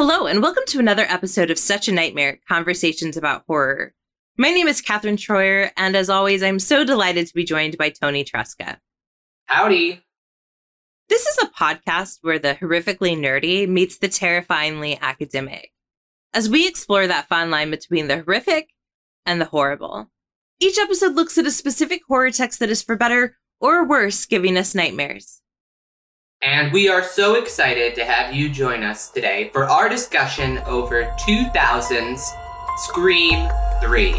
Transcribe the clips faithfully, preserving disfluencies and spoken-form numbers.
Hello, and welcome to another episode of Such a Nightmare, Conversations About Horror. My name is Catherine Troyer, and as always, I'm so delighted to be joined by Tony Truska. Howdy. This is a podcast where the horrifically nerdy meets the terrifyingly academic, as we explore that fine line between the horrific and the horrible. Each episode looks at a specific horror text that is for better or worse, giving us nightmares. And we are so excited to have you join us today for our discussion over two thousand's Scream three.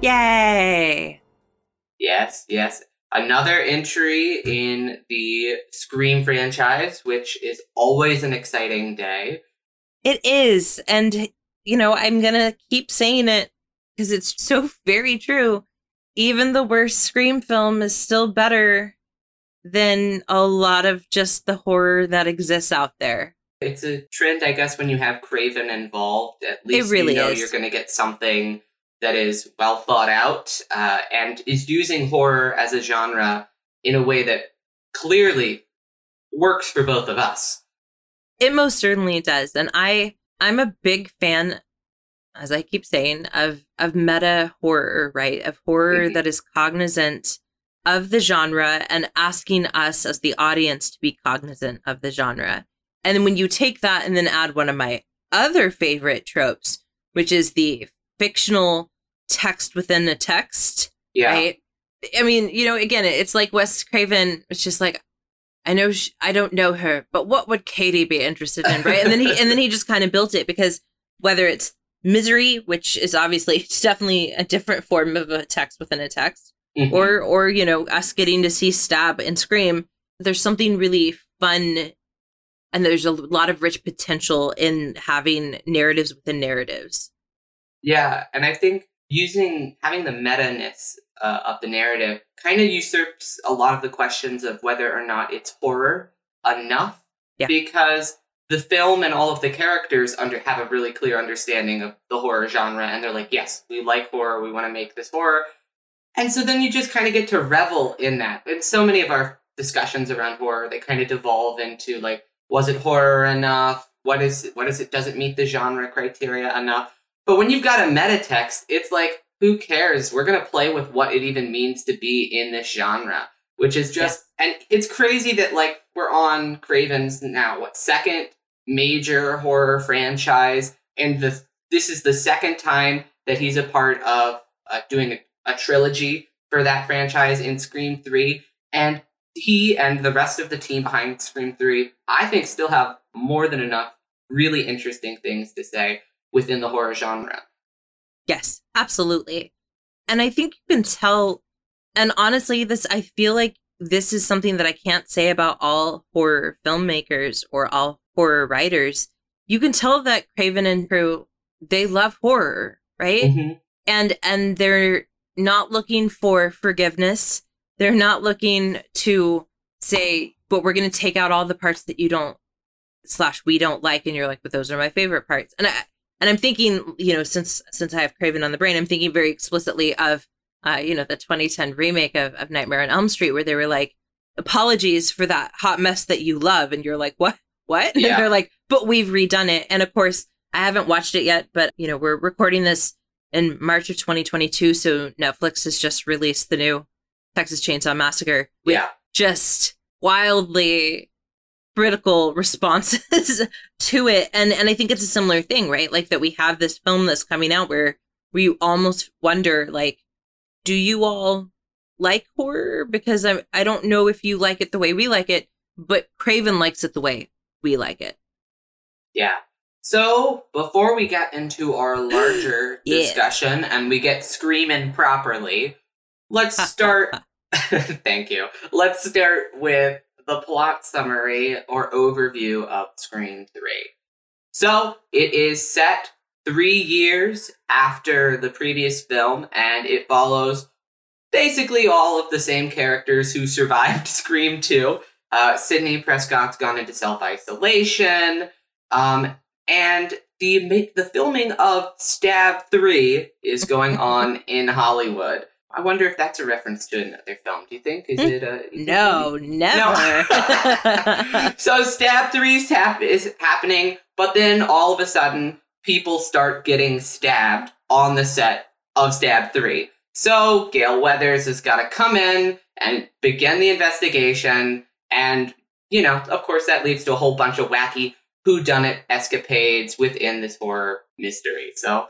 Yay! Yes, yes. Another entry in the Scream franchise, which is always an exciting day. It is. And, you know, I'm going to keep saying it because it's so very true. Even the worst Scream film is still better than a lot of just the horror that exists out there. It's a trend, I guess, when you have Craven involved. At least it really you know is. You're going to get something that is well thought out uh, and is using horror as a genre in a way that clearly works for both of us. It most certainly does. And I, I'm a big fan, as I keep saying, of, of meta horror, right? Of horror mm-hmm. that is cognizant of the genre and asking us as the audience to be cognizant of the genre. And then when you take that and then add one of my other favorite tropes, which is the fictional text within a text, yeah. right? I mean, you know, again, it's like Wes Craven. It's just like, I know, she, I don't know her, but what would Katie be interested in, right? And then he, and then he just kind of built it because whether it's Misery, which is obviously, it's definitely a different form of a text within a text, mm-hmm. or, or you know, us getting to see Stab and Scream. There's something really fun, and there's a lot of rich potential in having narratives within narratives. Yeah, and I think using having the meta-ness uh, of the narrative kind of usurps a lot of the questions of whether or not it's horror enough, yeah. because the film and all of the characters under have a really clear understanding of the horror genre, and they're like, yes, we like horror, we want to make this horror. And so then you just kind of get to revel in that. And so many of our discussions around horror, they kind of devolve into, like, was it horror enough? What is it? What is it? Does it meet the genre criteria enough? But when you've got a meta text, it's like, who cares? We're going to play with what it even means to be in this genre, which is just, yeah. and it's crazy that, like, we're on Craven's now, what, second major horror franchise. And the this is the second time that he's a part of uh, doing a, a trilogy for that franchise in Scream three. And he and the rest of the team behind Scream three, I think, still have more than enough really interesting things to say within the horror genre. Yes, absolutely. And I think you can tell, and honestly, this, I feel like this is something that I can't say about all horror filmmakers or all horror writers. You can tell that Craven and crew, they love horror, right? Mm-hmm. And and they're not looking for forgiveness. They're not looking to say, but we're going to take out all the parts that you don't, slash, we don't like. And you're like, but those are my favorite parts. And I, And I'm thinking, you know, since since I have Craven on the brain, I'm thinking very explicitly of, uh, you know, the twenty ten remake of, of Nightmare on Elm Street, where they were like, apologies for that hot mess that you love. And you're like, what? What? Yeah. And they're like, but we've redone it. And of course, I haven't watched it yet, but, you know, we're recording this in March of twenty twenty-two. So Netflix has just released the new Texas Chainsaw Massacre with yeah. just wildly critical responses to it. And and I think it's a similar thing, right? Like that we have this film that's coming out where we almost wonder, like, do you all like horror? Because I I don't know if you like it the way we like it, but Craven likes it the way we like it. Yeah. So before we get into our larger yeah. discussion and we get screaming properly, let's start. Thank you. Let's start with the plot summary or overview of Scream three. So it is set three years after the previous film, and it follows basically all of the same characters who survived Scream two. Uh, Sidney Prescott's gone into self-isolation. Um, and the the filming of Stab three is going on in Hollywood. I wonder if that's a reference to another film. Do you think? Is it a is no? It a never. No. So Stab three is, hap- is happening, but then all of a sudden, people start getting stabbed on the set of Stab three. So Gail Weathers has got to come in and begin the investigation, and you know, of course, that leads to a whole bunch of wacky whodunit escapades within this horror mystery. So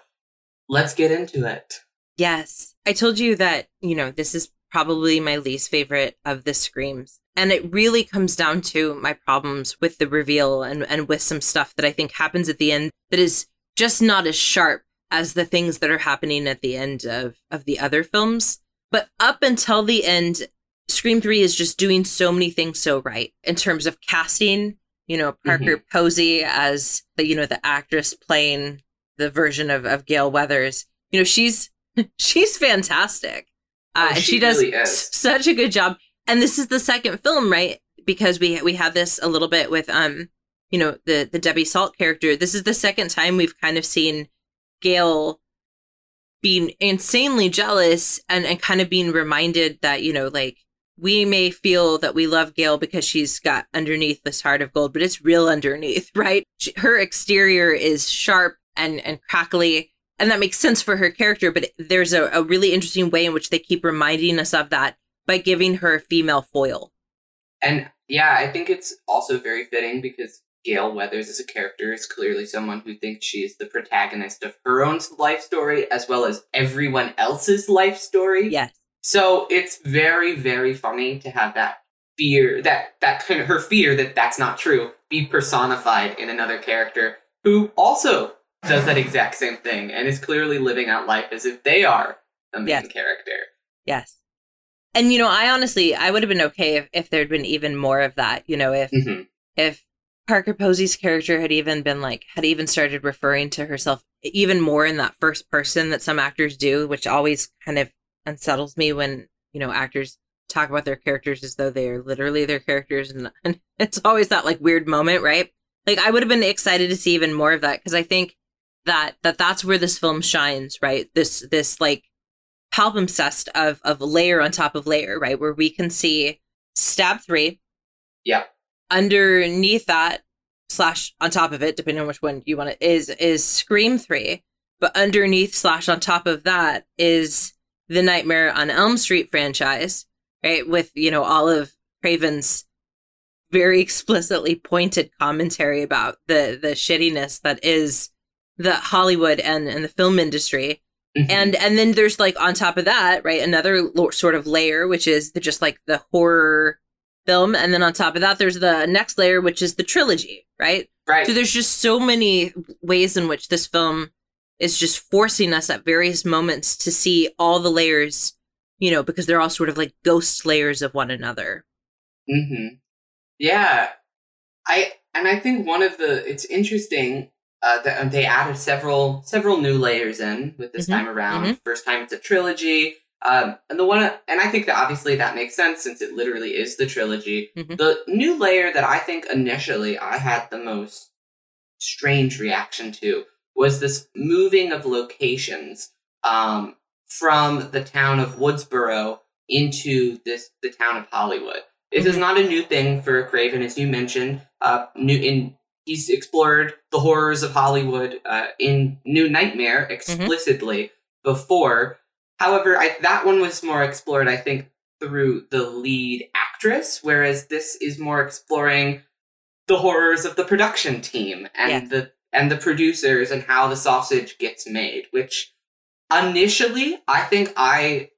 let's get into it. Yes. I told you that, you know, this is probably my least favorite of the Screams. And it really comes down to my problems with the reveal and, and with some stuff that I think happens at the end that is just not as sharp as the things that are happening at the end of, of the other films. But up until the end, Scream three is just doing so many things so right in terms of casting, you know, Parker mm-hmm. Posey as, the, you know, the actress playing the version of, of Gail Weathers. You know, she's She's fantastic. Uh, oh, she, she does really s- such a good job. And this is the second film, right? Because we we had this a little bit with, um, you know, the, the Debbie Salt character. This is the second time we've kind of seen Gail being insanely jealous and, and kind of being reminded that, you know, like, we may feel that we love Gail because she's got underneath this heart of gold, but it's real underneath, right? She, her exterior is sharp and, and crackly. And that makes sense for her character, but there's a, a really interesting way in which they keep reminding us of that by giving her a female foil. And yeah, I think it's also very fitting because Gail Weathers as a character is clearly someone who thinks she is the protagonist of her own life story as well as everyone else's life story. Yes. So it's very, very funny to have that fear, that, that kind of her fear that that's not true, be personified in another character who also does that exact same thing and is clearly living out life as if they are the main yes. character. Yes. And, you know, I honestly, I would have been okay if, if there'd been even more of that, you know, if mm-hmm. if Parker Posey's character had even been like, had even started referring to herself even more in that first person that some actors do, which always kind of unsettles me when, you know, actors talk about their characters as though they are literally their characters. And, and it's always that like weird moment, right? Like I would have been excited to see even more of that because I think that that that's where this film shines, right? This this like palimpsest of of layer on top of layer, right? Where we can see Stab three. Yeah. Underneath that, slash on top of it, depending on which one you want it, is is Scream three. But underneath slash on top of that is the Nightmare on Elm Street franchise, right? With, you know, all of Craven's very explicitly pointed commentary about the the shittiness that is the Hollywood and, and the film industry. Mm-hmm. And and then there's like on top of that, right, another lo- sort of layer, which is the, just like the horror film. And then on top of that, there's the next layer, which is the trilogy, right? Right. So there's just so many ways in which this film is just forcing us at various moments to see all the layers, you know, because they're all sort of like ghost layers of one another. Mm-hmm. Yeah. I and I think one of the, it's interesting Uh, the, they added several several new layers in with this mm-hmm. time around. Mm-hmm. First time it's a trilogy, um, and the one, and I think that obviously that makes sense since it literally is the trilogy. Mm-hmm. The new layer that I think initially I had the most strange reaction to was this moving of locations um, from the town of Woodsboro into this the town of Hollywood. This mm-hmm. is not a new thing for Craven, as you mentioned. Uh, new in. He's explored the horrors of Hollywood uh, in New Nightmare explicitly mm-hmm. before. However, I, that one was more explored, I think, through the lead actress, whereas this is more exploring the horrors of the production team and yeah. the and the producers and how the sausage gets made. Which initially, I think I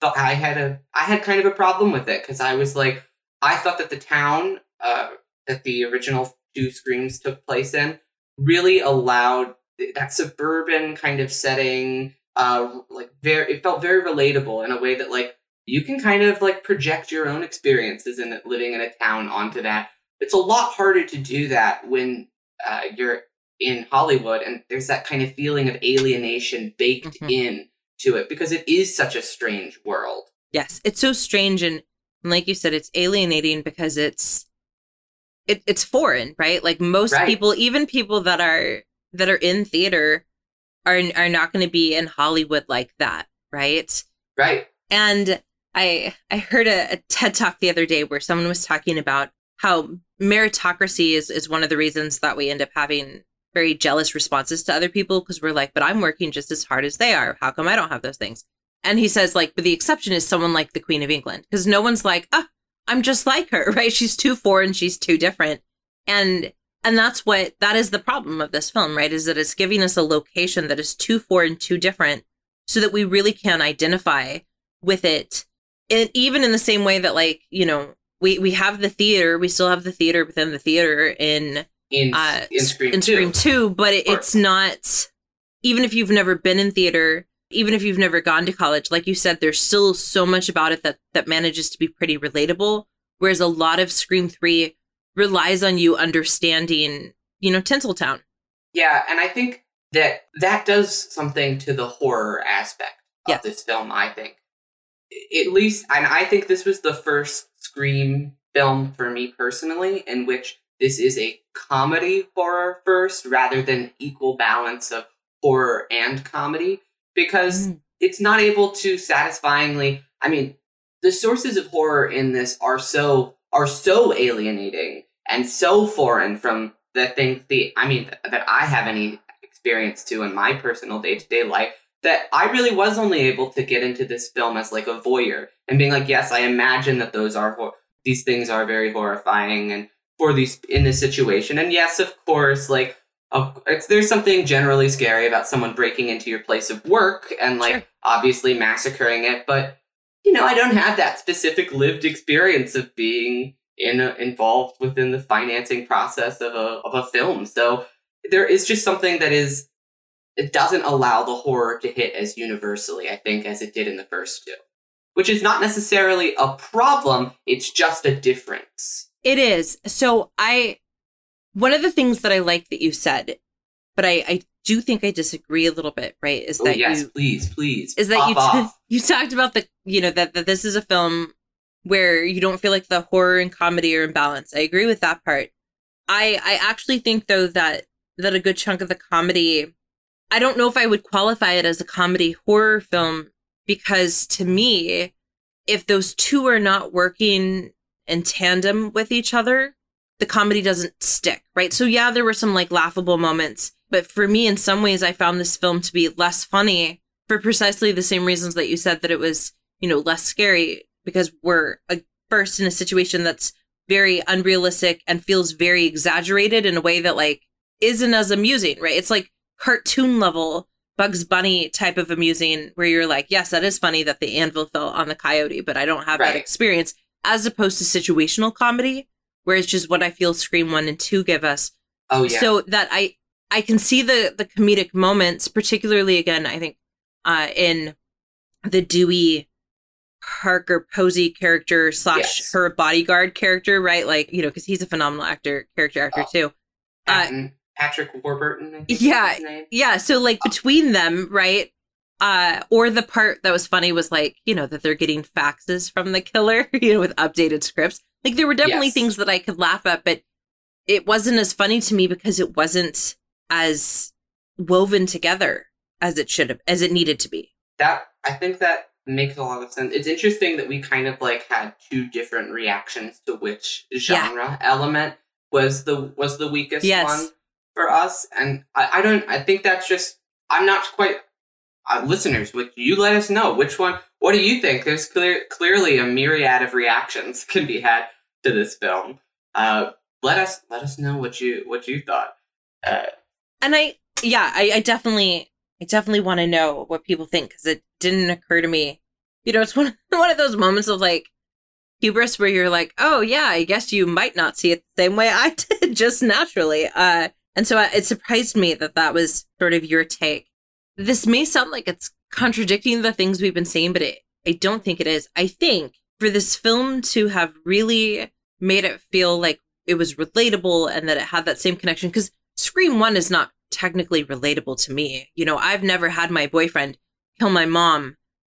thought I had a I had kind of a problem with it because I was like, I thought that the town uh, that the original two Screams took place in really allowed that suburban kind of setting, uh, like very, it felt very relatable in a way that like you can kind of like project your own experiences in living in a town onto that. It's a lot harder to do that when uh, you're in Hollywood and there's that kind of feeling of alienation baked mm-hmm. in to it because it is such a strange world. Yes, it's so strange. And, and like you said, it's alienating because it's, it, it's foreign, right? Like most right. people, even people that are that are in theater are are not going to be in Hollywood like that, right? Right. And I I heard a, a TED Talk the other day where someone was talking about how meritocracy is, is one of the reasons that we end up having very jealous responses to other people, because we're like, but I'm working just as hard as they are. How come I don't have those things? And he says, like, but the exception is someone like the Queen of England, because no one's like, oh, I'm just like her, right? She's too foreign. She's too different. And and that's what that is the problem of this film, right? Is that it's giving us a location that is too foreign, too different, so that we really can identify with it. And even in the same way that, like, you know, we, we have the theater, we still have the theater within the theater in in, uh, in Scream, in Scream two, but it, it's not, even if you've never been in theater, even if you've never gone to college, like you said, there's still so much about it that, that manages to be pretty relatable. Whereas a lot of Scream three relies on you understanding, you know, Tinseltown. Yeah. And I think that that does something to the horror aspect of yeah. this film, I think. At least, and I think this was the first Scream film for me personally, in which this is a comedy horror first rather than equal balance of horror and comedy. Because mm. it's not able to satisfyingly, I mean, the sources of horror in this are so are so alienating and so foreign from the thing, the I mean, th- that I have any experience to in my personal day-to-day life, that I really was only able to get into this film as like a voyeur and being like, yes, I imagine that those are hor- these things are very horrifying and for these in this situation. And yes, of course, like, Of, it's, there's something generally scary about someone breaking into your place of work and, like, sure. obviously massacring it. But, you know, I don't have that specific lived experience of being in a, involved within the financing process of a of a film. So there is just something that is, it doesn't allow the horror to hit as universally, I think, as it did in the first two. Which is not necessarily a problem, it's just a difference. It is. So I... One of the things that I like that you said, but I, I do think I disagree a little bit, right? Is oh, that yes, you, please, please, is that you? T- you talked about the, you know, that, that this is a film where you don't feel like the horror and comedy are in balance. I agree with that part. I, I actually think though that that a good chunk of the comedy, I don't know if I would qualify it as a comedy horror film, because to me, if those two are not working in tandem with each other, the comedy doesn't stick, right? So yeah, there were some like laughable moments, but for me, in some ways, I found this film to be less funny for precisely the same reasons that you said, that it was, you know, less scary, because we're uh, first in a situation that's very unrealistic and feels very exaggerated in a way that like isn't as amusing, right? It's like cartoon level Bugs Bunny type of amusing, where you're like, yes, that is funny that the anvil fell on the coyote, but I don't have right. that experience, as opposed to situational comedy, where it's just what I feel Scream one and two give us. Oh, yeah. So that I I can see the, the comedic moments, particularly, again, I think, uh, in the Dewey Parker Posey character slash yes. her bodyguard character, right? Like, you know, because he's a phenomenal actor, character actor, oh. too. Uh, Patrick Warburton, I think yeah, his name. Yeah, so, like, oh. between them, right? Uh, or the part that was funny was, like, you know, that they're getting faxes from the killer, you know, with updated scripts. Like, there were definitely yes. things that I could laugh at, but it wasn't as funny to me because it wasn't as woven together as it should have, as it needed to be. That, I think that makes a lot of sense. It's interesting that we kind of, like, had two different reactions to which genre yeah. element was the was the weakest yes. one for us. And I, I don't, I think that's just, I'm not quite, uh, listeners, would you let us know which one? What do you think? There's clear, clearly a myriad of reactions can be had to this film. Uh, let us let us know what you what you thought. Uh, and I, yeah, I, I definitely, I definitely want to know what people think, because it didn't occur to me. You know, it's one one of those moments of like hubris where you're like, oh yeah, I guess you might not see it the same way I did, just naturally. Uh, and so I, it surprised me that that was sort of your take. This may sound like it's contradicting the things we've been saying, but it, I don't think it is. I think for this film to have really made it feel like it was relatable and that it had that same connection, because Scream one is not technically relatable to me. You know, I've never had my boyfriend kill my mom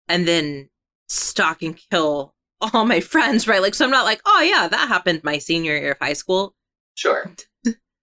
and then stalk and kill all my friends, right? Like, so I'm not like, oh yeah, that happened my senior year of high school. Sure.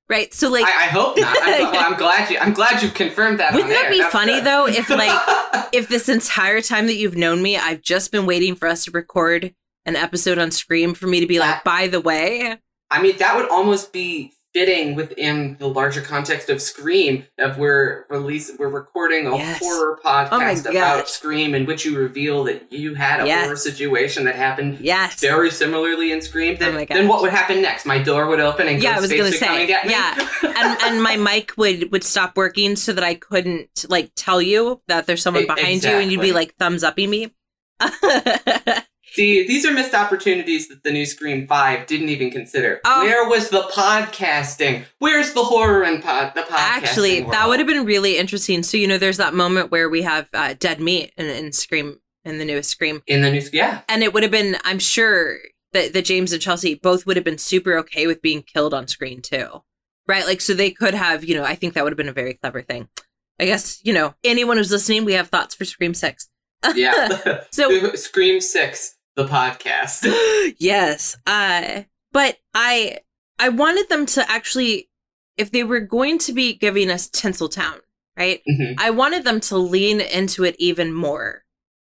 Right. So like, I, I hope not. I'm, well, I'm glad you, I'm glad you've confirmed that. Wouldn't that be That's funny good. though? If like, if this entire time that you've known me, I've just been waiting for us to record an episode on Scream for me to be like, by the way. I mean, that would almost be fitting within the larger context of Scream, of we're releasing, we're recording a yes. horror podcast oh about Scream, in which you reveal that you had a yes. horror situation that happened yes. very similarly in Scream. Then, oh then what would happen next? My door would open and yeah, I was going to say, yeah, and, and my mic would, would stop working so that I couldn't like tell you that there's someone behind exactly. you, and you'd be like thumbs upping me. See, these are missed opportunities that the new Scream five didn't even consider. Oh. Where was the podcasting? Where's the horror and pod, the podcasting Actually, world? That would have been really interesting. So, you know, there's that moment where we have uh, Dead Meat in, in Scream, in the newest Scream. In the new, yeah. And it would have been, I'm sure, that, that James and Chelsea both would have been super okay with being killed on screen, too. Right? Like, so they could have, you know, I think that would have been a very clever thing. I guess, you know, anyone who's listening, we have thoughts for Scream six. Yeah. So Scream six. The podcast. Yes. Uh, but I I wanted them to actually, if they were going to be giving us Tinseltown, right? Mm-hmm. I wanted them to lean into it even more.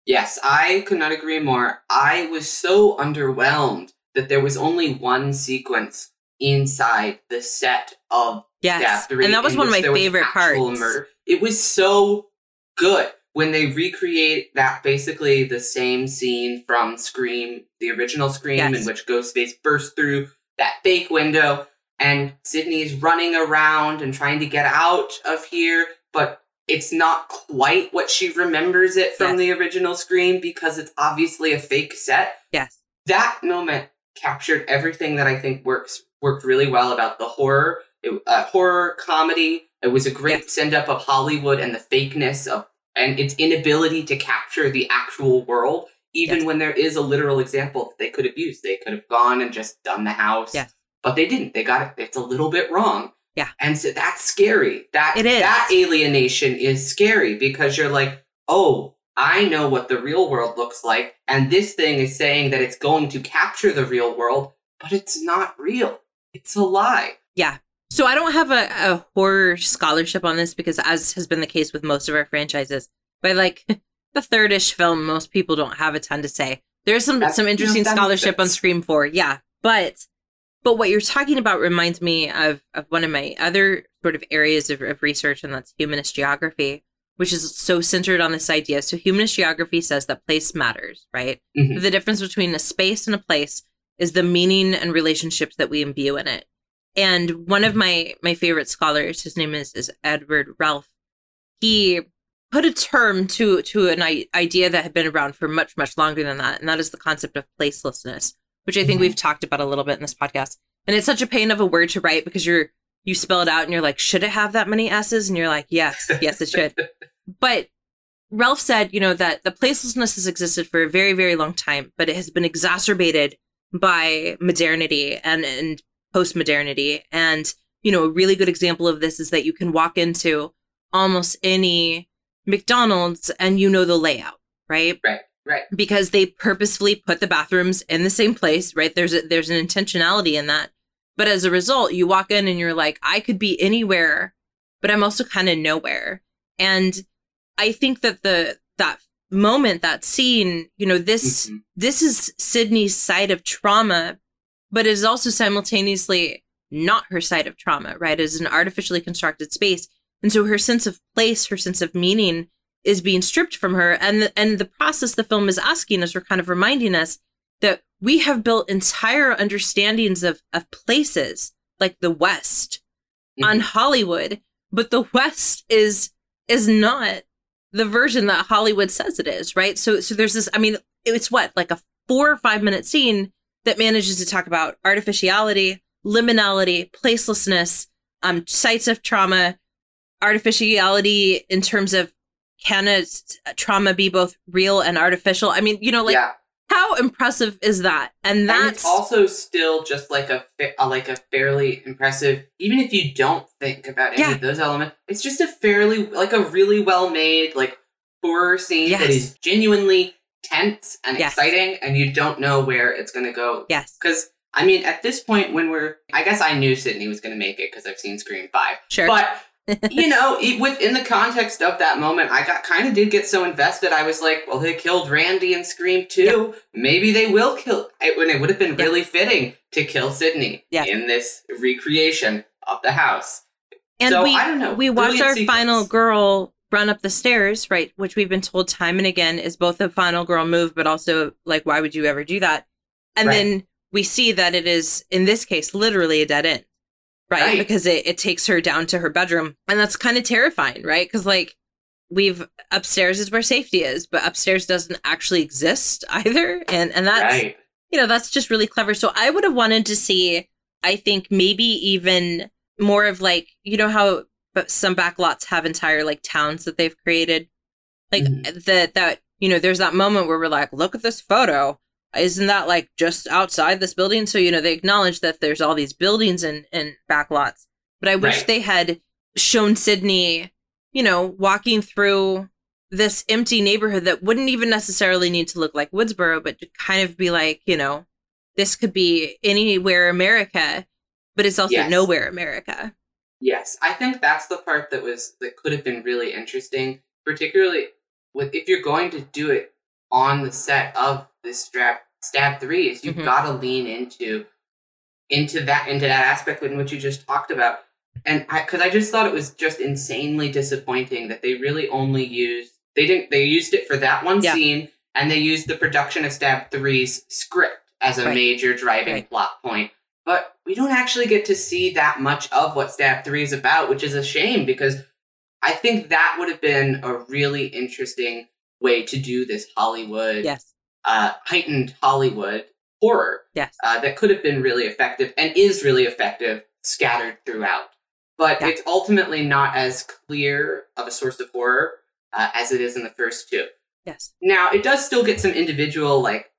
Yes, I could not agree more. I was so underwhelmed that there was only one sequence inside the set of yes. Stab three. And that was one of my favorite parts. Murder. It was so good. When they recreate that, basically the same scene from Scream, the original Scream, yes. in which Ghostface bursts through that fake window, and Sidney's running around and trying to get out of here, but it's not quite what she remembers it from yes. the original Scream, because it's obviously a fake set. Yes. That moment captured everything that I think works worked really well about the horror, it, uh, horror comedy. It was a great yes. send-up of Hollywood and the fakeness of and its inability to capture the actual world, even yes. when there is a literal example that they could have used. They could have gone and just done the house, yes. but they didn't. They got it. It's a little bit wrong. Yeah. And so that's scary. That, it is. That alienation is scary, because you're like, oh, I know what the real world looks like. And this thing is saying that it's going to capture the real world, but it's not real. It's a lie. Yeah. So I don't have a, a horror scholarship on this, because as has been the case with most of our franchises, by like the third-ish film, most people don't have a ton to say. There's some That's, some interesting you know, scholarship on Scream four. Yeah. But but what you're talking about reminds me of, of one of my other sort of areas of, of research, and that's humanist geography, which is so centered on this idea. So humanist geography says that place matters, right? Mm-hmm. The difference between a space and a place is the meaning and relationships that we imbue in it. And one of my, my favorite scholars, his name is, is Edward Ralph, he put a term to, to an I- idea that had been around for much, much longer than that. And that is the concept of placelessness, which I think mm-hmm. we've talked about a little bit in this podcast. And it's such a pain of a word to write, because you're you spell it out and you're like, should it have that many S's? And you're like, yes, yes, it should. But Ralph said, you know, that the placelessness has existed for a very, very long time, but it has been exacerbated by modernity and and. Postmodernity. And, you know, a really good example of this is that you can walk into almost any McDonald's and you know the layout, right? Right, right. Because they purposefully put the bathrooms in the same place, right? There's a, there's an intentionality in that. But as a result, you walk in and you're like, I could be anywhere, but I'm also kind of nowhere. And I think that the that moment, that scene, you know, this mm-hmm. this is Sidney's side of trauma, but it is also simultaneously not her site of trauma, right? It is an artificially constructed space. And so her sense of place, her sense of meaning is being stripped from her. And the, and the process the film is asking us, we're kind of reminding us that we have built entire understandings of, of places, like the West, mm-hmm. on Hollywood. But the West is is not the version that Hollywood says it is, right? So so there's this, I mean, it's what, like a four or five minute scene that manages to talk about artificiality, liminality, placelessness, um, sites of trauma, artificiality in terms of can a trauma be both real and artificial? I mean, you know, like yeah. how impressive is that? And that's and it's also still just like a, a like a fairly impressive, even if you don't think about any yeah. of those elements, it's just a fairly like a really well made like horror scene yes. that is genuinely tense and yes. exciting, and you don't know where it's going to go. Yes. Because I mean, at this point when we're, I guess I knew Sidney was going to make it because I've seen Scream five. Sure. But, you know, within the context of that moment, I got kind of did get so invested. I was like, well, they killed Randy in Scream two. Yep. Maybe they will kill, when it would have been yep. really fitting to kill Sidney yep. in this recreation of the house. And so, we, I don't know. We watched our sequence. Final girl run up the stairs, right? Which we've been told time and again is both a final girl move, but also like, why would you ever do that? And right. then we see that it is, in this case, literally a dead end, right? right. Because it, it takes her down to her bedroom. And that's kind of terrifying, right? Because like we've upstairs is where safety is, but upstairs doesn't actually exist either. And, and that's, right. you know, that's just really clever. So I would have wanted to see, I think maybe even more of like, you know how but some backlots have entire like towns that they've created, like mm-hmm. that that you know there's that moment where we're like, look at this photo, isn't that like just outside this building? So you know they acknowledge that there's all these buildings and and backlots, but I wish right. they had shown Sidney, you know, walking through this empty neighborhood that wouldn't even necessarily need to look like Woodsboro, but to kind of be like, you know, this could be anywhere America. But it's also yes. nowhere America. Yes, I think that's the part that was that could have been really interesting, particularly with if you're going to do it on the set of this strap, Stab three, is you've mm-hmm. got to lean into into that into that aspect in what you just talked about, and because I, I just thought it was just insanely disappointing that they really only used they didn't they used it for that one yeah. scene, and they used the production of Stab three's script as a right. major driving right. plot point. But we don't actually get to see that much of what Stab three is about, which is a shame because I think that would have been a really interesting way to do this Hollywood, yes. uh, heightened Hollywood horror yes. uh, that could have been really effective and is really effective scattered throughout. But yeah. it's ultimately not as clear of a source of horror uh, as it is in the first two. Yes. Now, it does still get some individual, like,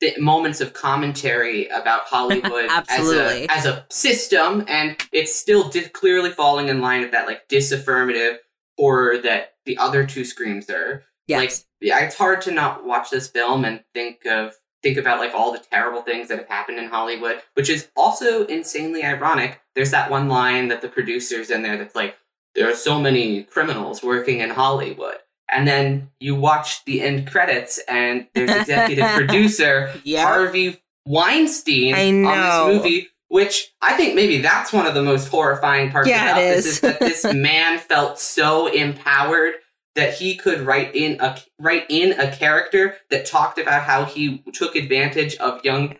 the moments of commentary about Hollywood as a as a system, and it's still di- clearly falling in line with that like disaffirmative horror that the other two Screams are. Yes. Like, yeah, it's hard to not watch this film and think of think about like all the terrible things that have happened in Hollywood, which is also insanely ironic. There's that one line that the producer's in there that's like, "There are so many criminals working in Hollywood." And then you watch the end credits, and there's executive producer yep. Harvey Weinstein on this movie, which I think maybe that's one of the most horrifying parts yeah, about it is. This is that this man felt so empowered that he could write in a write in a character that talked about how he took advantage of young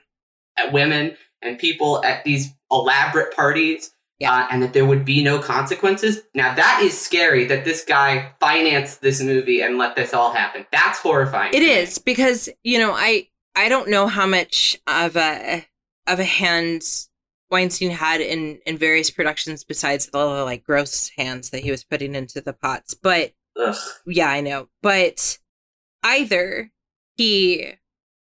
women and people at these elaborate parties. Yeah. Uh, and that there would be no consequences. Now, that is scary that this guy financed this movie and let this all happen. That's horrifying. It is because, you know, I I don't know how much of a of a hand Weinstein had in, in various productions besides the like gross hands that he was putting into the pots. But Ugh. yeah, I know. But either he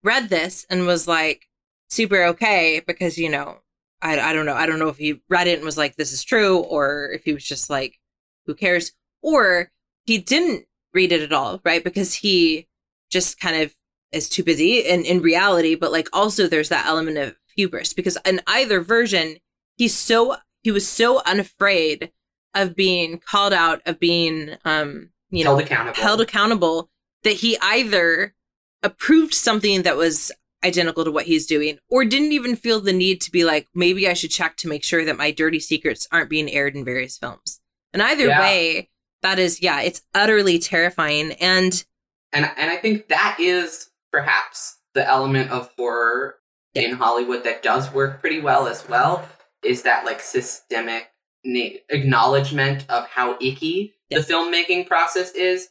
read this and was like super okay because, you know, I, I don't know. I don't know if he read it and was like, this is true, or if he was just like, who cares? Or he didn't read it at all, right? Because he just kind of is too busy and in reality, but like also there's that element of hubris because in either version, he's so he was so unafraid of being called out, of being um, you know, held accountable. held accountable that he either approved something that was identical to what he's doing, or didn't even feel the need to be like, maybe I should check to make sure that my dirty secrets aren't being aired in various films. And either yeah. way, that is, yeah, it's utterly terrifying. And, and and I think that is perhaps the element of horror yeah. in Hollywood that does work pretty well as well, is that like systemic na- acknowledgement of how icky yes. the filmmaking process is.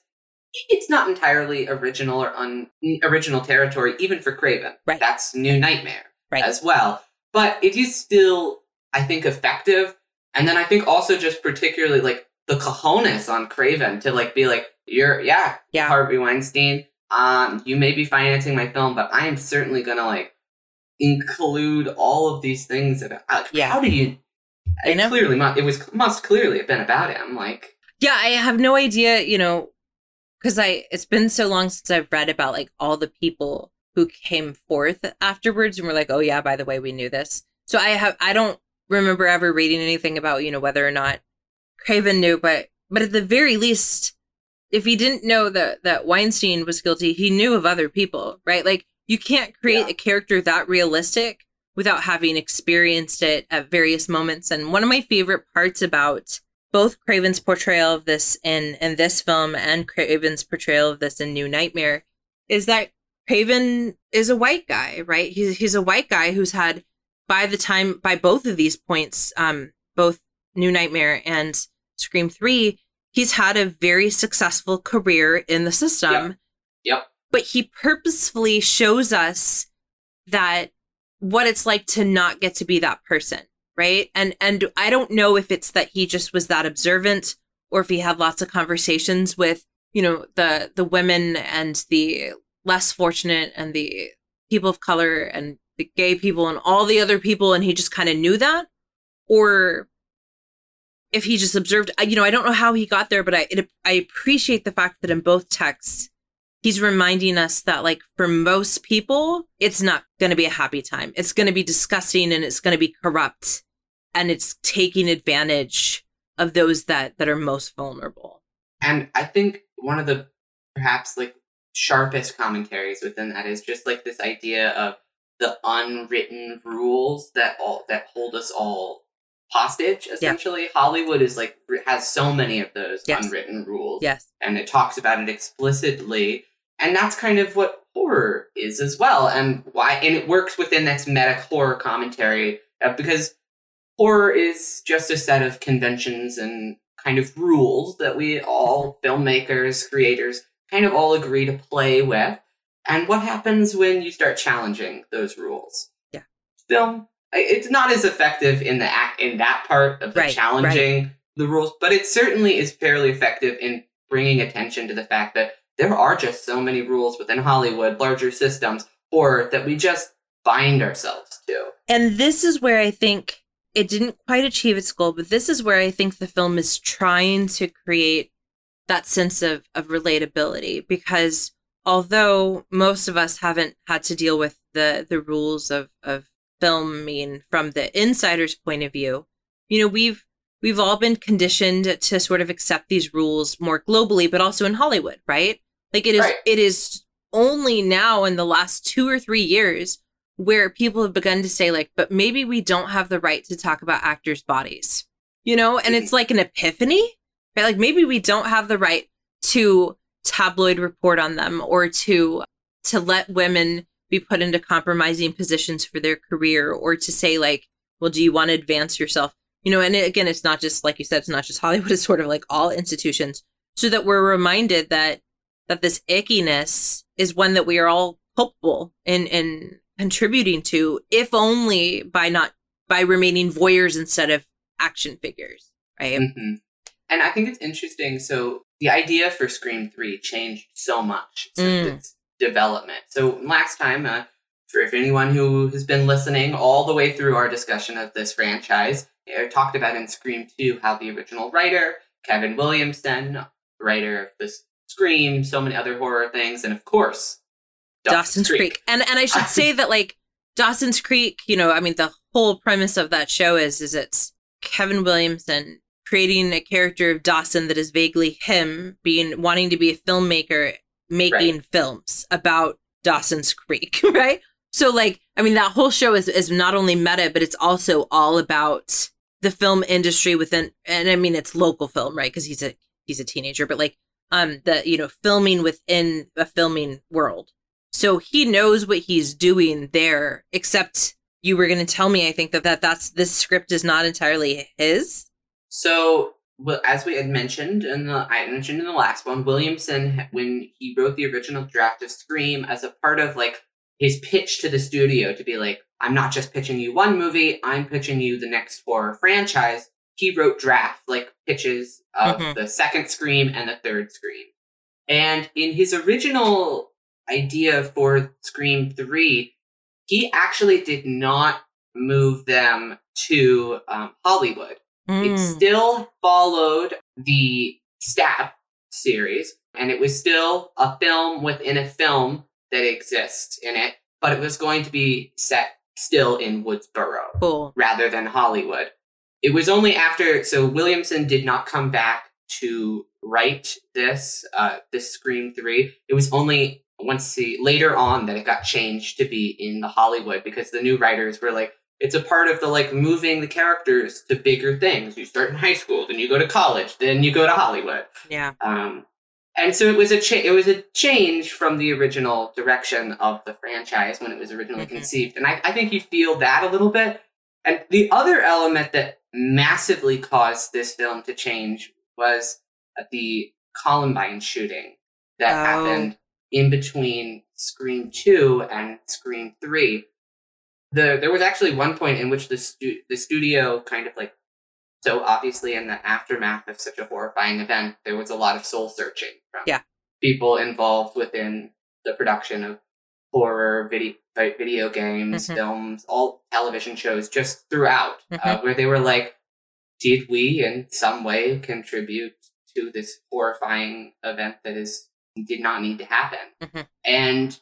It's not entirely original or un- original territory, even for Craven. Right. That's New Nightmare right. as well. But it is still, I think, effective. And then I think also just particularly like the cojones on Craven to like be like, you're, yeah, yeah. Harvey Weinstein, um, you may be financing my film, but I am certainly going to like include all of these things. About, like, yeah. How do you, I know. Clearly, must, it was must clearly have been about him. Like, yeah, I have no idea, you know, because I, it's been so long since I've read about like all the people who came forth afterwards and were like, oh yeah, by the way, we knew this. So I have, I don't remember ever reading anything about, you know, whether or not Craven knew, but, but at the very least, if he didn't know that, that Weinstein was guilty, he knew of other people, right? Like, you can't create yeah. a character that realistic without having experienced it at various moments. And one of my favorite parts about both Craven's portrayal of this in, in this film and Craven's portrayal of this in New Nightmare is that Craven is a white guy, right? He's, he's a white guy who's had, by the time, by both of these points, um, both New Nightmare and Scream three, he's had a very successful career in the system. Yep. Yep. But he purposefully shows us that what it's like to not get to be that person. Right. And and I don't know if it's that he just was that observant or if he had lots of conversations with, you know, the the women and the less fortunate and the people of color and the gay people and all the other people. And he just kind of knew that, or if he just observed, you know, I don't know how he got there, but I it, I appreciate the fact that in both texts, he's reminding us that, like, for most people, it's not going to be a happy time. It's going to be disgusting and it's going to be corrupt. And it's taking advantage of those that, that are most vulnerable. And I think one of the perhaps, like, sharpest commentaries within that is just, like, this idea of the unwritten rules that all that hold us all hostage, essentially. Yeah. Hollywood is like has so many of those yes. unwritten rules. Yes. And it talks about it explicitly. And that's kind of what horror is as well. And why and it works within this meta horror commentary uh, because horror is just a set of conventions and kind of rules that we all filmmakers, creators kind of all agree to play with. And what happens when you start challenging those rules? Yeah. Film, it's not as effective in the act in that part of the right, challenging right. the rules, but it certainly is fairly effective in bringing attention to the fact that there are just so many rules within Hollywood, larger systems, or that we just bind ourselves to. And this is where I think it didn't quite achieve its goal, but this is where I think the film is trying to create that sense of, of relatability, because although most of us haven't had to deal with the, the rules of, of filming from the insider's point of view, you know, we've we've all been conditioned to sort of accept these rules more globally, but also in Hollywood, right? Like it is right. it is only now in the last two or three years where people have begun to say, like, but maybe we don't have the right to talk about actors' bodies, you know? And it's like an epiphany, right? Like maybe we don't have the right to tabloid report on them or to to let women be put into compromising positions for their career, or to say, like, well, do you want to advance yourself? You know, and again, it's not just, like you said, it's not just Hollywood, it's sort of like all institutions, so that we're reminded that that this ickiness is one that we are all culpable in, in contributing to, if only by not, by remaining voyeurs instead of action figures, right? Mm-hmm. And I think it's interesting. So the idea for Scream three changed so much since mm. it's development. So last time, uh, for if anyone who has been listening all the way through our discussion of this franchise, I talked about in Scream two how the original writer, Kevin Williamson, writer of this Scream, so many other horror things, and of course, Dawson's, Dawson's Creek. Creek. And and I should say that, like, Dawson's Creek, you know, I mean, the whole premise of that show is is it's Kevin Williamson creating a character of Dawson that is vaguely him, being wanting to be a filmmaker, making right. films about Dawson's Creek, right? So, like, I mean, that whole show is, is not only meta, but it's also all about the film industry within, and I mean, it's local film, right? Because he's a he's a teenager, but, like, um, the, you know, filming within a filming world. So he knows what he's doing there, except you were going to tell me, I think, that, that that's, this script is not entirely his. So... Well, as we had mentioned, in the, I mentioned in the last one, Williamson, when he wrote the original draft of Scream, as a part of, like, his pitch to the studio to be like, I'm not just pitching you one movie, I'm pitching you the next horror franchise, he wrote draft, like, pitches of mm-hmm. the second Scream and the third Scream. And in his original idea for Scream three, he actually did not move them to um, Hollywood. It still followed the Stab series, and it was still a film within a film that exists in it, but it was going to be set still in Woodsboro, cool. rather than Hollywood. It was only after, so Williamson did not come back to write this, uh, this Scream three. It was only once he, later on that it got changed to be in the Hollywood, because the new writers were like, it's a part of the, like, moving the characters to bigger things. You start in high school, then you go to college, then you go to Hollywood. Yeah. Um, and so it was a cha- it was a change from the original direction of the franchise when it was originally mm-hmm. conceived. And I, I think you feel that a little bit. And the other element that massively caused this film to change was the Columbine shooting that oh. happened in between Scream two and Scream three. The, there was actually one point in which the, stu- the studio kind of like, so obviously in the aftermath of such a horrifying event, there was a lot of soul searching from yeah. people involved within the production of horror, video, video games, mm-hmm. films, all television shows just throughout, mm-hmm. uh, where they were like, did we in some way contribute to this horrifying event that is did not need to happen? Mm-hmm. And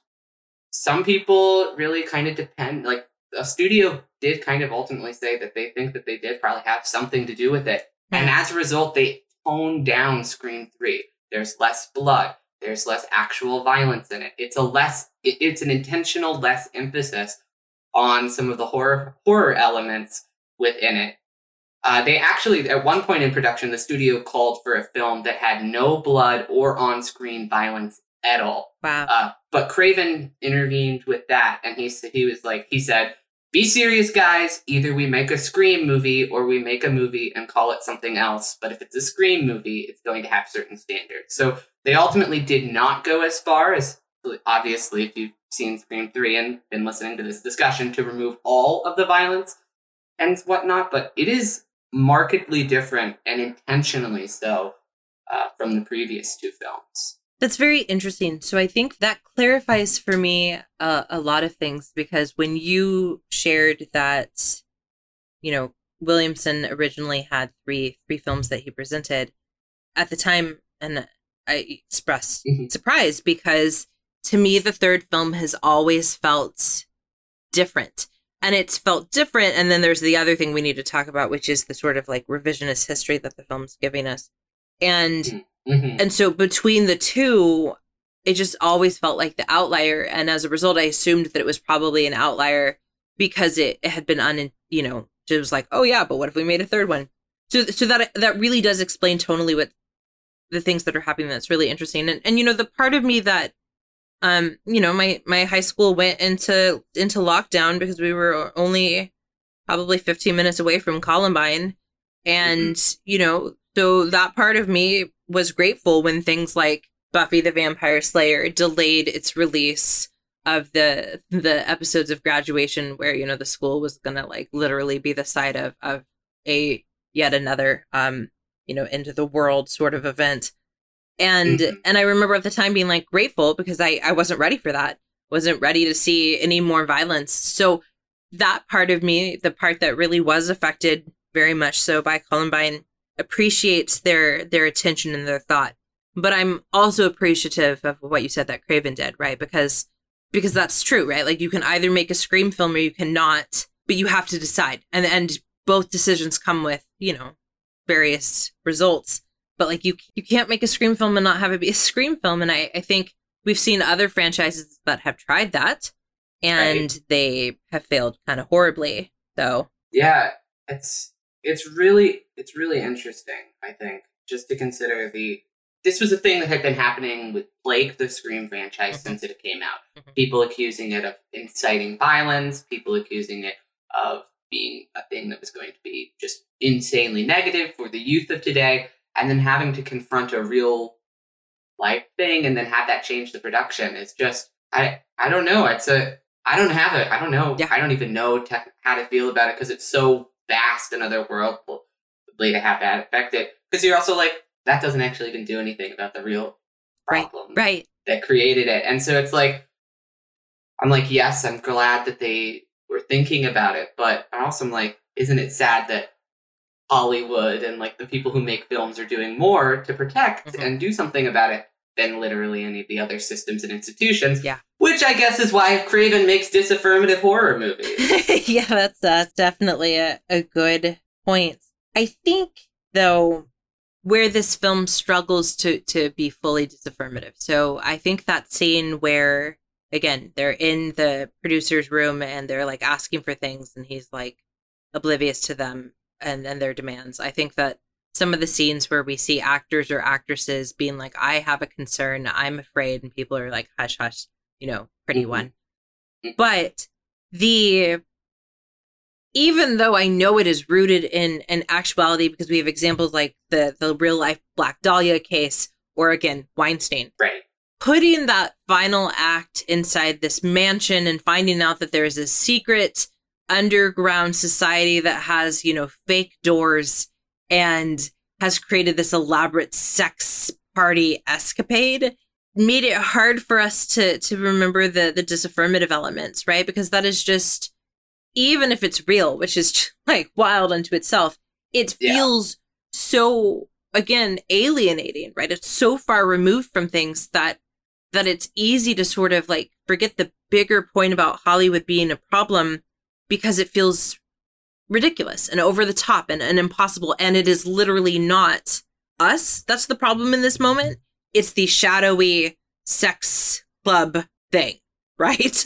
some people really kind of depend, like, a studio did kind of ultimately say that they think that they did probably have something to do with it. Mm-hmm. And as a result, they toned down Scream three. There's less blood. There's less actual violence in it. It's a less, it, it's an intentional less emphasis on some of the horror, horror elements within it. Uh, they actually, at one point in production, the studio called for a film that had no blood or on-screen violence at all. Wow. Uh, but Craven intervened with that, and he he was like, he said, be serious, guys. Either we make a Scream movie or we make a movie and call it something else. But if it's a Scream movie, it's going to have certain standards. So they ultimately did not go as far as, obviously, if you've seen Scream three and been listening to this discussion, to remove all of the violence and whatnot. But it is markedly different, and intentionally so, uh, from the previous two films. That's very interesting. So I think that clarifies for me uh, a lot of things, because when you shared that, you know, Williamson originally had three three films that he presented at the time, and I expressed mm-hmm. surprise, because to me, the third film has always felt different. And it's felt different. And then there's the other thing we need to talk about, which is the sort of like revisionist history that the film's giving us. And mm-hmm. and so between the two, it just always felt like the outlier. And as a result, I assumed that it was probably an outlier because it, it had been un, you know, it was like, oh, yeah, but what if we made a third one? So so that that really does explain tonally what the things that are happening. That's really interesting. And, and you know, the part of me that Um, you know, my, my high school went into into lockdown because we were only probably fifteen minutes away from Columbine. And, mm-hmm. you know, so that part of me was grateful when things like Buffy the Vampire Slayer delayed its release of the the episodes of Graduation, where, you know, the school was going to like literally be the site of, of a yet another, um, you know, into the world sort of event. And mm-hmm. and I remember at the time being like grateful, because I, I wasn't ready for that, wasn't ready to see any more violence. So that part of me, the part that really was affected very much so by Columbine, appreciates their their attention and their thought. But I'm also appreciative of what you said that Craven did, right? Because because that's true, right? Like, you can either make a Scream film or you cannot, but you have to decide. And and both decisions come with, you know, various results. But like, you you can't make a Scream film and not have it be a Scream film. And I, I think we've seen other franchises that have tried that, and right. they have failed kind of horribly. So yeah, it's it's really it's really interesting, I think, just to consider the this was a thing that had been happening with Blake, the Scream franchise, mm-hmm. since it came out. Mm-hmm. People accusing it of inciting violence, people accusing it of being a thing that was going to be just insanely negative for the youth of today. And then having to confront a real life thing and then have that change the production is just, I I don't know. It's a, I don't have it. I don't know. Yeah. I don't even know te- how to feel about it, because it's so vast and otherworldly to have that affect it. Because you're also like, that doesn't actually even do anything about the real problem right, right. that created it. And so it's like, I'm like, yes, I'm glad that they were thinking about it. But I'm also like, isn't it sad that Hollywood and like the people who make films are doing more to protect mm-hmm. and do something about it than literally any of the other systems and institutions. Yeah. Which I guess is why Craven makes disaffirmative horror movies. Yeah, that's, that's definitely a, a good point. I think, though, where this film struggles to, to be fully disaffirmative. So I think that scene where, again, they're in the producer's room and they're like asking for things and he's like oblivious to them and, and their demands. I think that some of the scenes where we see actors or actresses being like, I have a concern, I'm afraid, and people are like, hush, hush, you know, pretty mm-hmm. one. But the, even though I know it is rooted in an actuality, because we have examples like the, the real life Black Dahlia case, or again, Weinstein. Right. Putting that final act inside this mansion and finding out that there is a secret underground society that has, you know, fake doors and has created this elaborate sex party escapade made it hard for us to to remember the, the disaffirmative elements, right? Because that is just, even if it's real, which is like wild unto itself, it feels yeah. so, again, alienating, right? It's so far removed from things that that it's easy to sort of like forget the bigger point about Hollywood being a problem because it feels ridiculous and over the top and, and impossible. And it is literally not us. That's the problem in this moment. It's the shadowy sex club thing, right?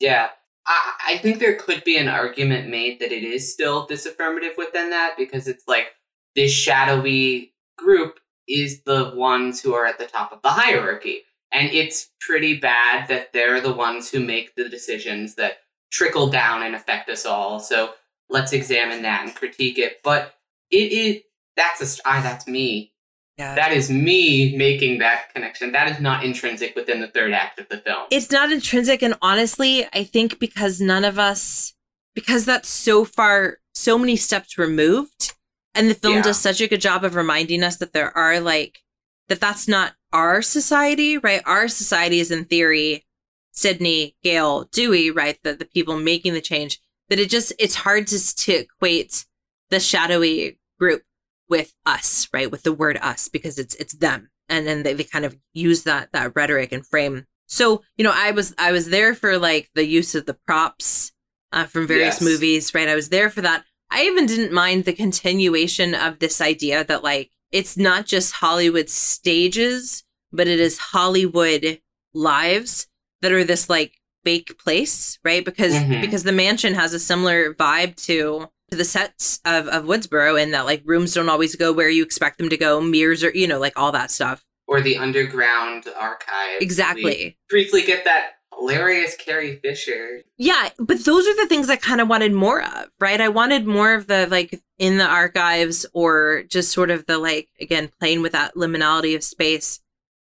Yeah. I, I think there could be an argument made that it is still disaffirmative within that, because it's like this shadowy group is the ones who are at the top of the hierarchy. And it's pretty bad that they're the ones who make the decisions that trickle down and affect us all. So let's examine that and critique it. But it is, that's a, ah, that's me. Yeah. That is me making that connection. That is not intrinsic within the third act of the film. It's not intrinsic. And honestly, I think because none of us, because that's so far, so many steps removed, and the film yeah. does such a good job of reminding us that there are like, that that's not our society, right? Our society is in theory, Sidney, Gail, Dewey, right? The, the people making the change, that it just, it's hard to, to equate the shadowy group with us, right? With the word us, because it's it's them. And then they, they kind of use that that rhetoric and frame. So, you know, I was I was there for like the use of the props uh, from various yes. movies, right? I was there for that. I even didn't mind the continuation of this idea that like, it's not just Hollywood stages, but it is Hollywood lives that are this like fake place, right? Because mm-hmm. because the mansion has a similar vibe to to the sets of, of Woodsboro, and that like rooms don't always go where you expect them to go, mirrors or, you know, like all that stuff. Or the underground archive. Exactly. We briefly get that hilarious Carrie Fisher. Yeah, but those are the things I kind of wanted more of, right? I wanted more of the like in the archives, or just sort of the like, again, playing with that liminality of space.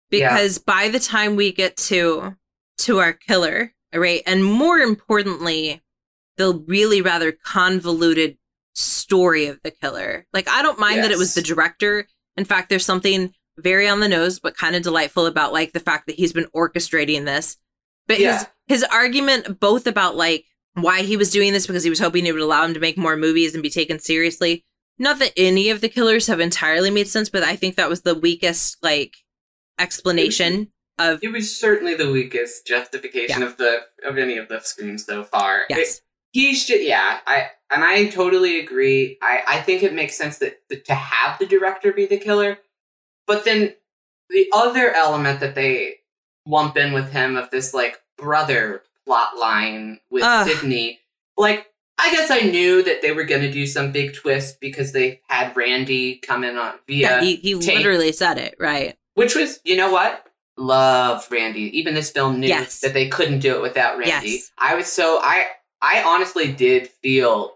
Because yeah. by the time we get to to our killer, right? And more importantly, the really rather convoluted story of the killer. Like, I don't mind yes. that it was the director. In fact, there's something very on the nose, but kind of delightful about like the fact that he's been orchestrating this. But yeah. his his argument both about like why he was doing this, because he was hoping it would allow him to make more movies and be taken seriously. Not that any of the killers have entirely made sense, but I think that was the weakest like explanation. It was, of it was certainly the weakest justification yeah. of the of any of the Screams so far. Yes. It, He's just, yeah, I and I totally agree. I, I think it makes sense that, that to have the director be the killer. But then the other element that they lump in with him of this, like, brother plot line with Ugh. Sidney. Like, I guess I knew that they were going to do some big twist because they had Randy come in on via yeah, He, he tape, literally said it, right? Which was, you know what? Love Randy. Even this film knew yes. that they couldn't do it without Randy. Yes. I was so... I. I honestly did feel,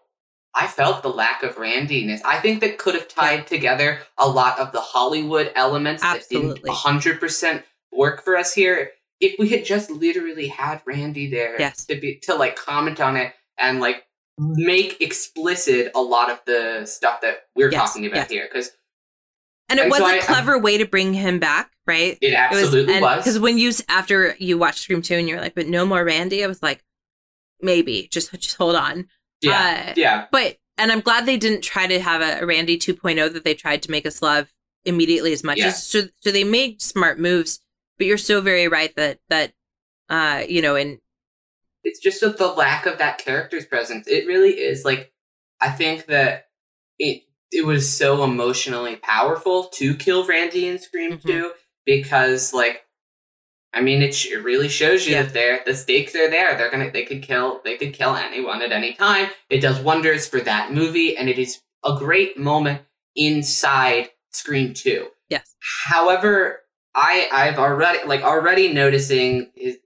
I felt the lack of Randiness. I think that could have tied yeah. together a lot of the Hollywood elements Absolutely. that didn't one hundred percent work for us here. If we had just literally had Randy there yes. to be, to like comment on it and like make explicit a lot of the stuff that we're yes. talking about yes. here. Cause, and it and was so a I, clever I, way to bring him back, right? It absolutely it was. Because when you, after you watched Scream two and you're like, but no more Randy, I was like, maybe just just hold on yeah uh, yeah but and I'm glad they didn't try to have a, a Randy two point oh that they tried to make us love immediately as much yeah. as so, so they made smart moves. But you're so very right that that uh, you know, and it's just a, the lack of that character's presence. It really is like, I think that it it was so emotionally powerful to kill Randy in Scream mm-hmm. two, because like, I mean, it, sh- it really shows you yeah. that they're, the stakes are there. They're gonna, they could kill, they could kill anyone at any time. It does wonders for that movie, and it is a great moment inside Scream two. Yes. However, I I've already like already noticing his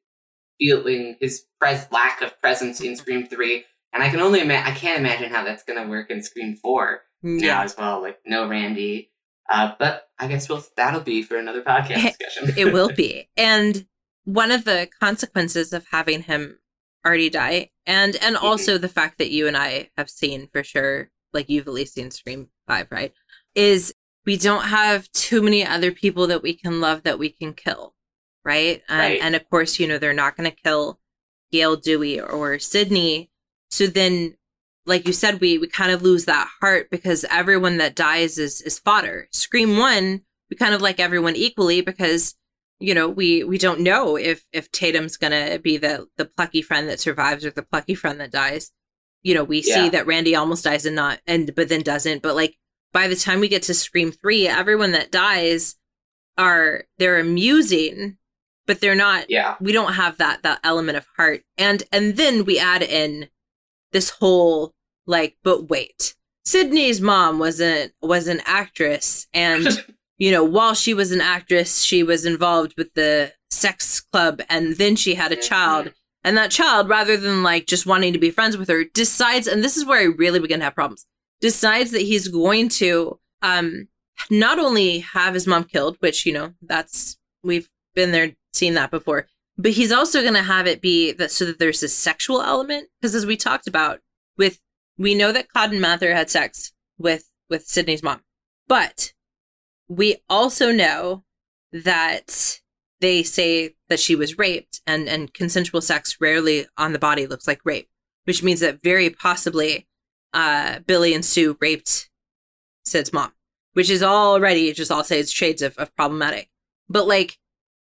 feeling his pres- lack of presence in Scream three, and I can only ima- I can't imagine how that's gonna work in Scream four yeah. now as well. Like no Randy. Uh, but I guess we'll, that'll be for another podcast discussion. It will be. And one of the consequences of having him already die, and and mm-hmm. also the fact that you and I have seen for sure, like you've at least seen Scream five, right, is we don't have too many other people that we can love that we can kill, right? Um, right. And of course, you know, they're not going to kill Gail, Dewey, or Sidney. So then... like you said, we we kind of lose that heart because everyone that dies is is fodder. Scream one, we kind of like everyone equally because, you know, we, we don't know if if Tatum's going to be the, the plucky friend that survives or the plucky friend that dies. You know, we yeah. see that Randy almost dies and not, and but then doesn't. But like by the time we get to Scream three, everyone that dies are, they're amusing, but they're not, yeah. we don't have that that element of heart. And and then we add in this whole like, but wait, Sidney's mom wasn't was an actress, and you know, while she was an actress, she was involved with the sex club, and then she had a child, and that child, rather than like just wanting to be friends with her, decides, and this is where I really begin to have problems, decides that he's going to um not only have his mom killed, which, you know, that's, we've been there, seen that before. But he's also going to have it be that so that there's this sexual element, because as we talked about with, we know that Cloud and Mather had sex with, with Sidney's mom, but we also know that they say that she was raped, and, and consensual sex rarely on the body looks like rape, which means that very possibly uh, Billy and Sue raped Sid's mom, which is already just, I'll say, it's shades of, of problematic, but like,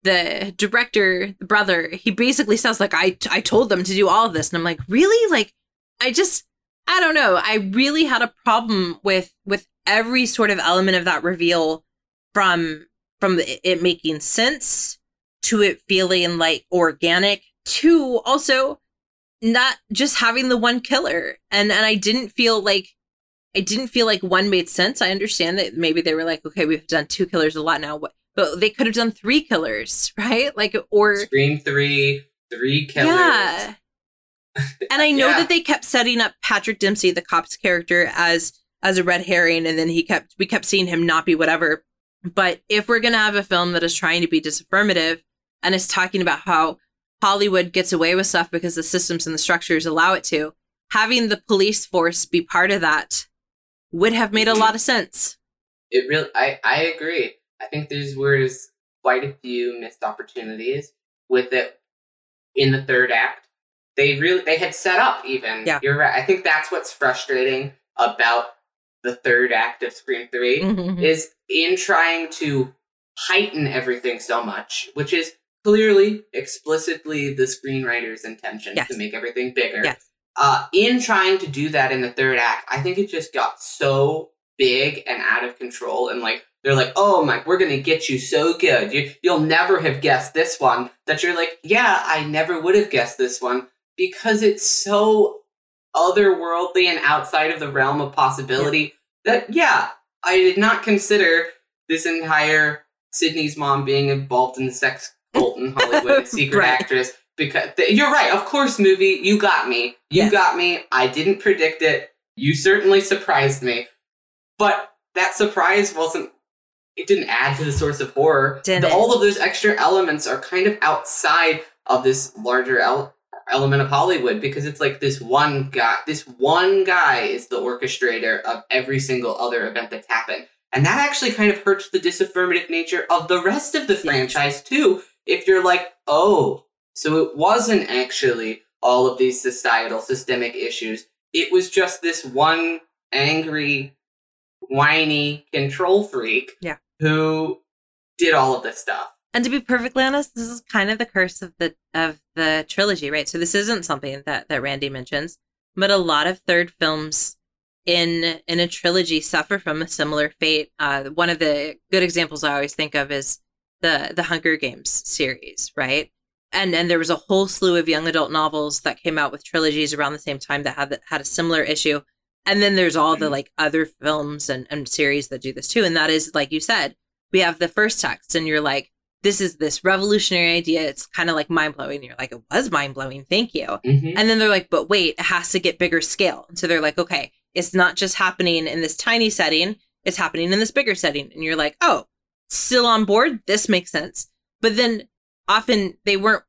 the director, the brother, he basically says, like, I, I told them to do all of this. And I'm like, really? Like, I just, I don't know. I really had a problem with with every sort of element of that reveal, from from it making sense to it feeling like organic to also not just having the one killer. And and I didn't feel like, I didn't feel like one made sense. I understand that maybe they were like, okay, we've done two killers a lot now. What? But they could have done three killers, right? Like, or Scream three, three killers. Yeah. And I know yeah. that they kept setting up Patrick Dempsey, the cop's character, as as a red herring, and then he kept we kept seeing him not be whatever. But if we're gonna have a film that is trying to be disaffirmative and is talking about how Hollywood gets away with stuff because the systems and the structures allow it to, having the police force be part of that would have made a lot of sense. It really, I, I agree. I think there's was quite a few missed opportunities with it in the third act. They really they had set up even. Yeah. You're right. I think that's what's frustrating about the third act of Scream three mm-hmm. is in trying to heighten everything so much, which is clearly explicitly the screenwriter's intention yes. to make everything bigger. Yes. Uh, in trying to do that in the third act, I think it just got so big and out of control, and like, they're like, oh, Mike, we're going to get you so good. You, you'll never have guessed this one. That you're like, yeah, I never would have guessed this one, because it's so otherworldly and outside of the realm of possibility yeah. that, yeah, I did not consider this entire Sidney's mom being involved in the sex cult in Hollywood, secret right. actress. Because th- you're right. Of course, movie, you got me. You yes. got me. I didn't predict it. You certainly surprised me. But that surprise wasn't. It didn't add to the source of horror. Didn't. The, all of those extra elements are kind of outside of this larger el- element of Hollywood, because it's like this one guy, this one guy is the orchestrator of every single other event that's happened. And that actually kind of hurts the disaffirmative nature of the rest of the yes. franchise too. If you're like, oh, so it wasn't actually all of these societal systemic issues. It was just this one angry, whiny control freak yeah. who did all of this stuff. And to be perfectly honest, this is kind of the curse of the of the trilogy, right? So this isn't something that, that Randy mentions, but a lot of third films in in a trilogy suffer from a similar fate. Uh, one of the good examples I always think of is the the Hunger Games series, right? And and there was a whole slew of young adult novels that came out with trilogies around the same time that had that had a similar issue. And then there's all the like other films and, and series that do this too. And that is, like you said, we have the first text and you're like, this is this revolutionary idea. It's kind of like mind blowing. You're like, it was mind blowing. Thank you. Mm-hmm. And then they're like, but wait, it has to get bigger scale. So they're like, okay, it's not just happening in this tiny setting. It's happening in this bigger setting. And you're like, oh, still on board. This makes sense. But then often they weren't,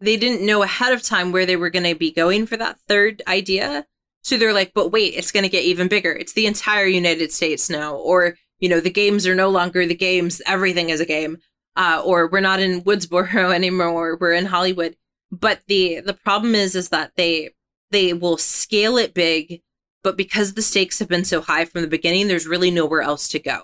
they didn't know ahead of time where they were going to be going for that third idea. So they're like, but wait, it's going to get even bigger. It's the entire United States now. Or, you know, the games are no longer the games. Everything is a game. Uh, or we're not in Woodsboro anymore. We're in Hollywood. But the the problem is, is that they they will scale it big, but because the stakes have been so high from the beginning, there's really nowhere else to go,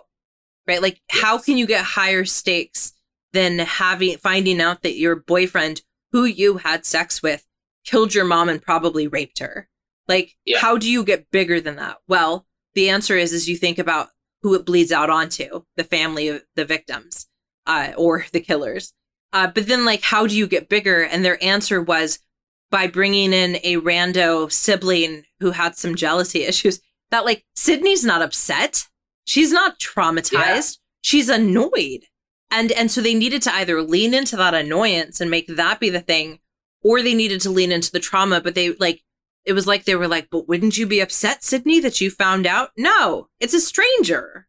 right? Like, yes. How can you get higher stakes than having finding out that your boyfriend, who you had sex with, killed your mom and probably raped her? Like, yeah. How do you get bigger than that? Well, the answer is, is you think about who it bleeds out onto, the family of the victims. Uh, or the killers. Uh, but then, like, how do you get bigger? And their answer was by bringing in a rando sibling who had some jealousy issues. That, like, Sydney's not upset. She's not traumatized. Yeah. She's annoyed. And and so they needed to either lean into that annoyance and make that be the thing, or they needed to lean into the trauma. But they, like, it was like they were like, but wouldn't you be upset, Sydney, that you found out? No, it's a stranger.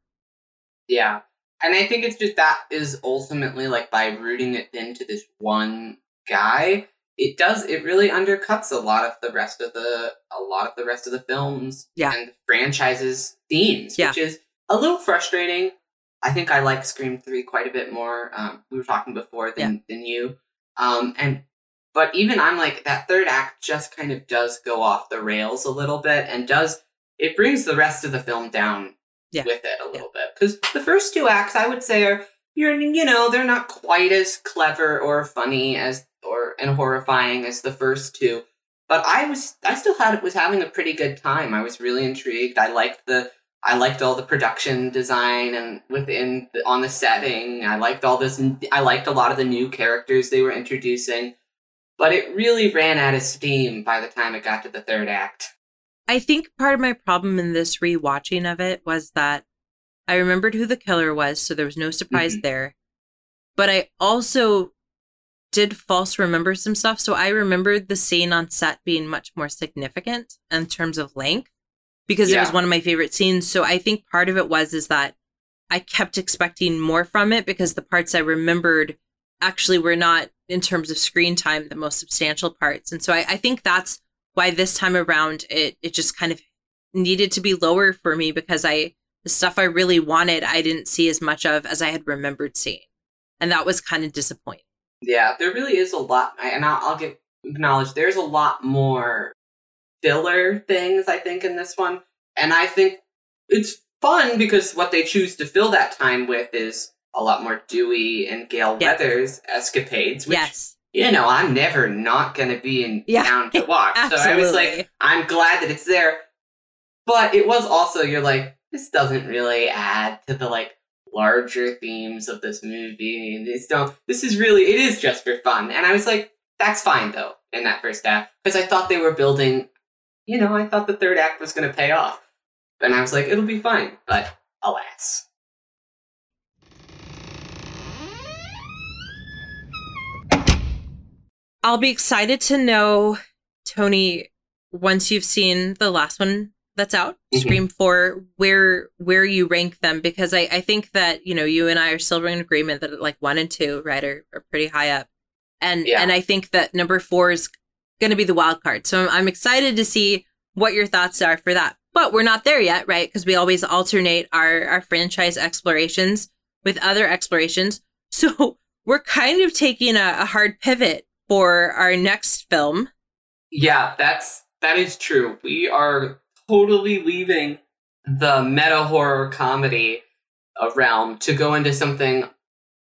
Yeah. And I think it's just that is ultimately, like, by rooting it into this one guy, it does, it really undercuts a lot of the rest of the, a lot of the rest of the films yeah. and the franchise's themes, yeah. which is a little frustrating. I think I like Scream three quite a bit more. Um, we were talking before than, yeah. than you. Um, and, but even I'm like, that third act just kind of does go off the rails a little bit and does, it brings the rest of the film down. Yeah. with it a little yeah. bit, because the first two acts I would say are you're you know they're not quite as clever or funny as or and horrifying as the first two, but I was I still had was having a pretty good time. I was really intrigued. I liked the I liked all the production design and within the, on the setting. I liked all this. I liked a lot of the new characters they were introducing, but it really ran out of steam by the time it got to the third act. I think part of my problem in this rewatching of it was that I remembered who the killer was, so there was no surprise mm-hmm. there. But I also did false remember some stuff, so I remembered the scene on set being much more significant in terms of length, because yeah. it was one of my favorite scenes. So I think part of it was is that I kept expecting more from it, because the parts I remembered actually were not, in terms of screen time, the most substantial parts. And so I, I think that's why this time around it it just kind of needed to be lower for me, because I the stuff I really wanted I didn't see as much of as I had remembered seeing, and that was kind of disappointing. Yeah, there really is a lot, and I'll, I'll get acknowledged. There's a lot more filler things I think in this one, and I think it's fun because what they choose to fill that time with is a lot more Dewey and Gail yeah. Weathers escapades, which. Yes. You know, I'm never not going to be in yeah, down to watch. Absolutely. So I was like, I'm glad that it's there. But it was also, you're like, this doesn't really add to the, like, larger themes of this movie. And it's don't, this is really, it is just for fun. And I was like, that's fine, though, in that first act. Because I thought they were building, you know, I thought the third act was going to pay off. And I was like, it'll be fine. But alas. I'll be excited to know, Tony, once you've seen the last one that's out, mm-hmm. Scream four, where where you rank them, because I, I think that, you know, you and I are still in agreement that like one and two, right, are, are pretty high up. And yeah. and I think that number four is going to be the wild card. So I'm, I'm excited to see what your thoughts are for that. But we're not there yet, right? Because we always alternate our, our franchise explorations with other explorations. So we're kind of taking a, a hard pivot for our next film. Yeah, that's that is true. We are totally leaving the meta horror comedy realm to go into something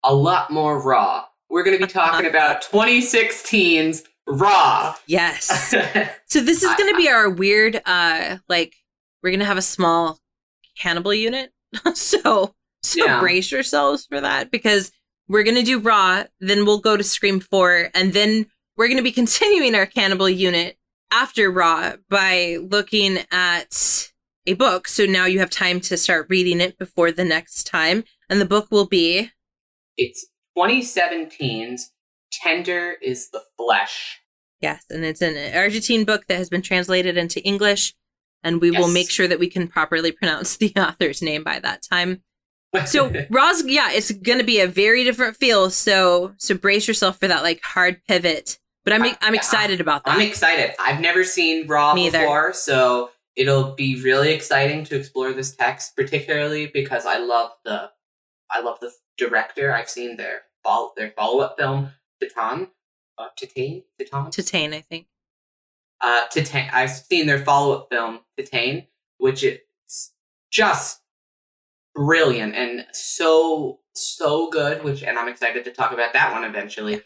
a lot more raw we're going to be talking about twenty sixteen's Raw. Yes. So this is going to be our weird, uh, like, we're going to have a small cannibal unit. so so yeah. brace yourselves for that, because we're going to do Raw, then we'll go to Scream four, and then we're going to be continuing our cannibal unit after Raw by looking at a book. So now you have time to start reading it before the next time. And the book will be... It's twenty seventeen's Tender Is the Flesh. Yes, and it's an Argentine book that has been translated into English. And we yes. will make sure that we can properly pronounce the author's name by that time. So, Roz, yeah, it's going to be a very different feel. So so brace yourself for that, like, hard pivot. But I'm I'm excited about that. I'm excited. I've never seen Raw Me before, either. So it'll be really exciting to explore this text, particularly because I love the I love the director. I've seen their follow their follow up film, Tatane, uh, Tatane, Tatane, Tatane. I think. Uh, Tatane. I've seen their follow up film, Tatane, which is just brilliant and so so good. Which and I'm excited to talk about that one eventually. Yeah.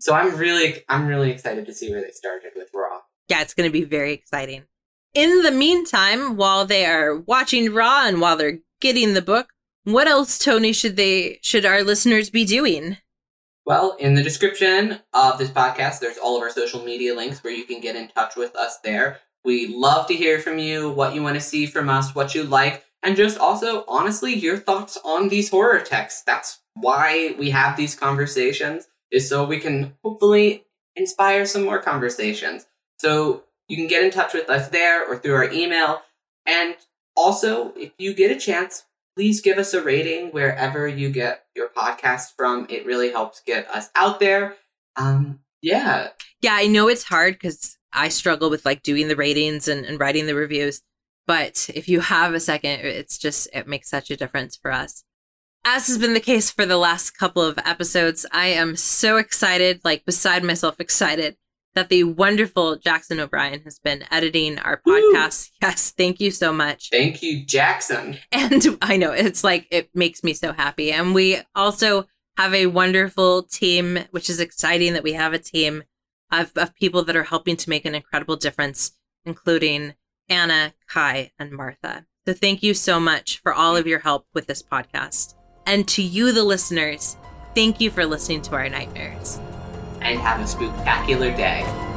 So I'm really, I'm really excited to see where they started with Raw. Yeah, it's going to be very exciting. In the meantime, while they are watching Raw and while they're getting the book, what else, Tony, should they, should our listeners be doing? Well, in the description of this podcast, there's all of our social media links where you can get in touch with us there. We love to hear from you, what you want to see from us, what you like, and just also, honestly, your thoughts on these horror texts. That's why we have these conversations. Is so we can hopefully inspire some more conversations. So you can get in touch with us there or through our email. And also, if you get a chance, please give us a rating wherever you get your podcast from. It really helps get us out there. Um, yeah. Yeah, I know it's hard because I struggle with like doing the ratings and, and writing the reviews. But if you have a second, it's just, it makes such a difference for us. As has been the case for the last couple of episodes, I am so excited, like beside myself excited, that the wonderful Jackson O'Brien has been editing our podcast. Woo! Yes, thank you so much. Thank you, Jackson. And I know, it's like, it makes me so happy. And we also have a wonderful team, which is exciting that we have a team of, of people that are helping to make an incredible difference, including Anna, Kai, and Martha. So thank you so much for all of your help with this podcast. And to you, the listeners, thank you for listening to our nightmares. And have a spooktacular day.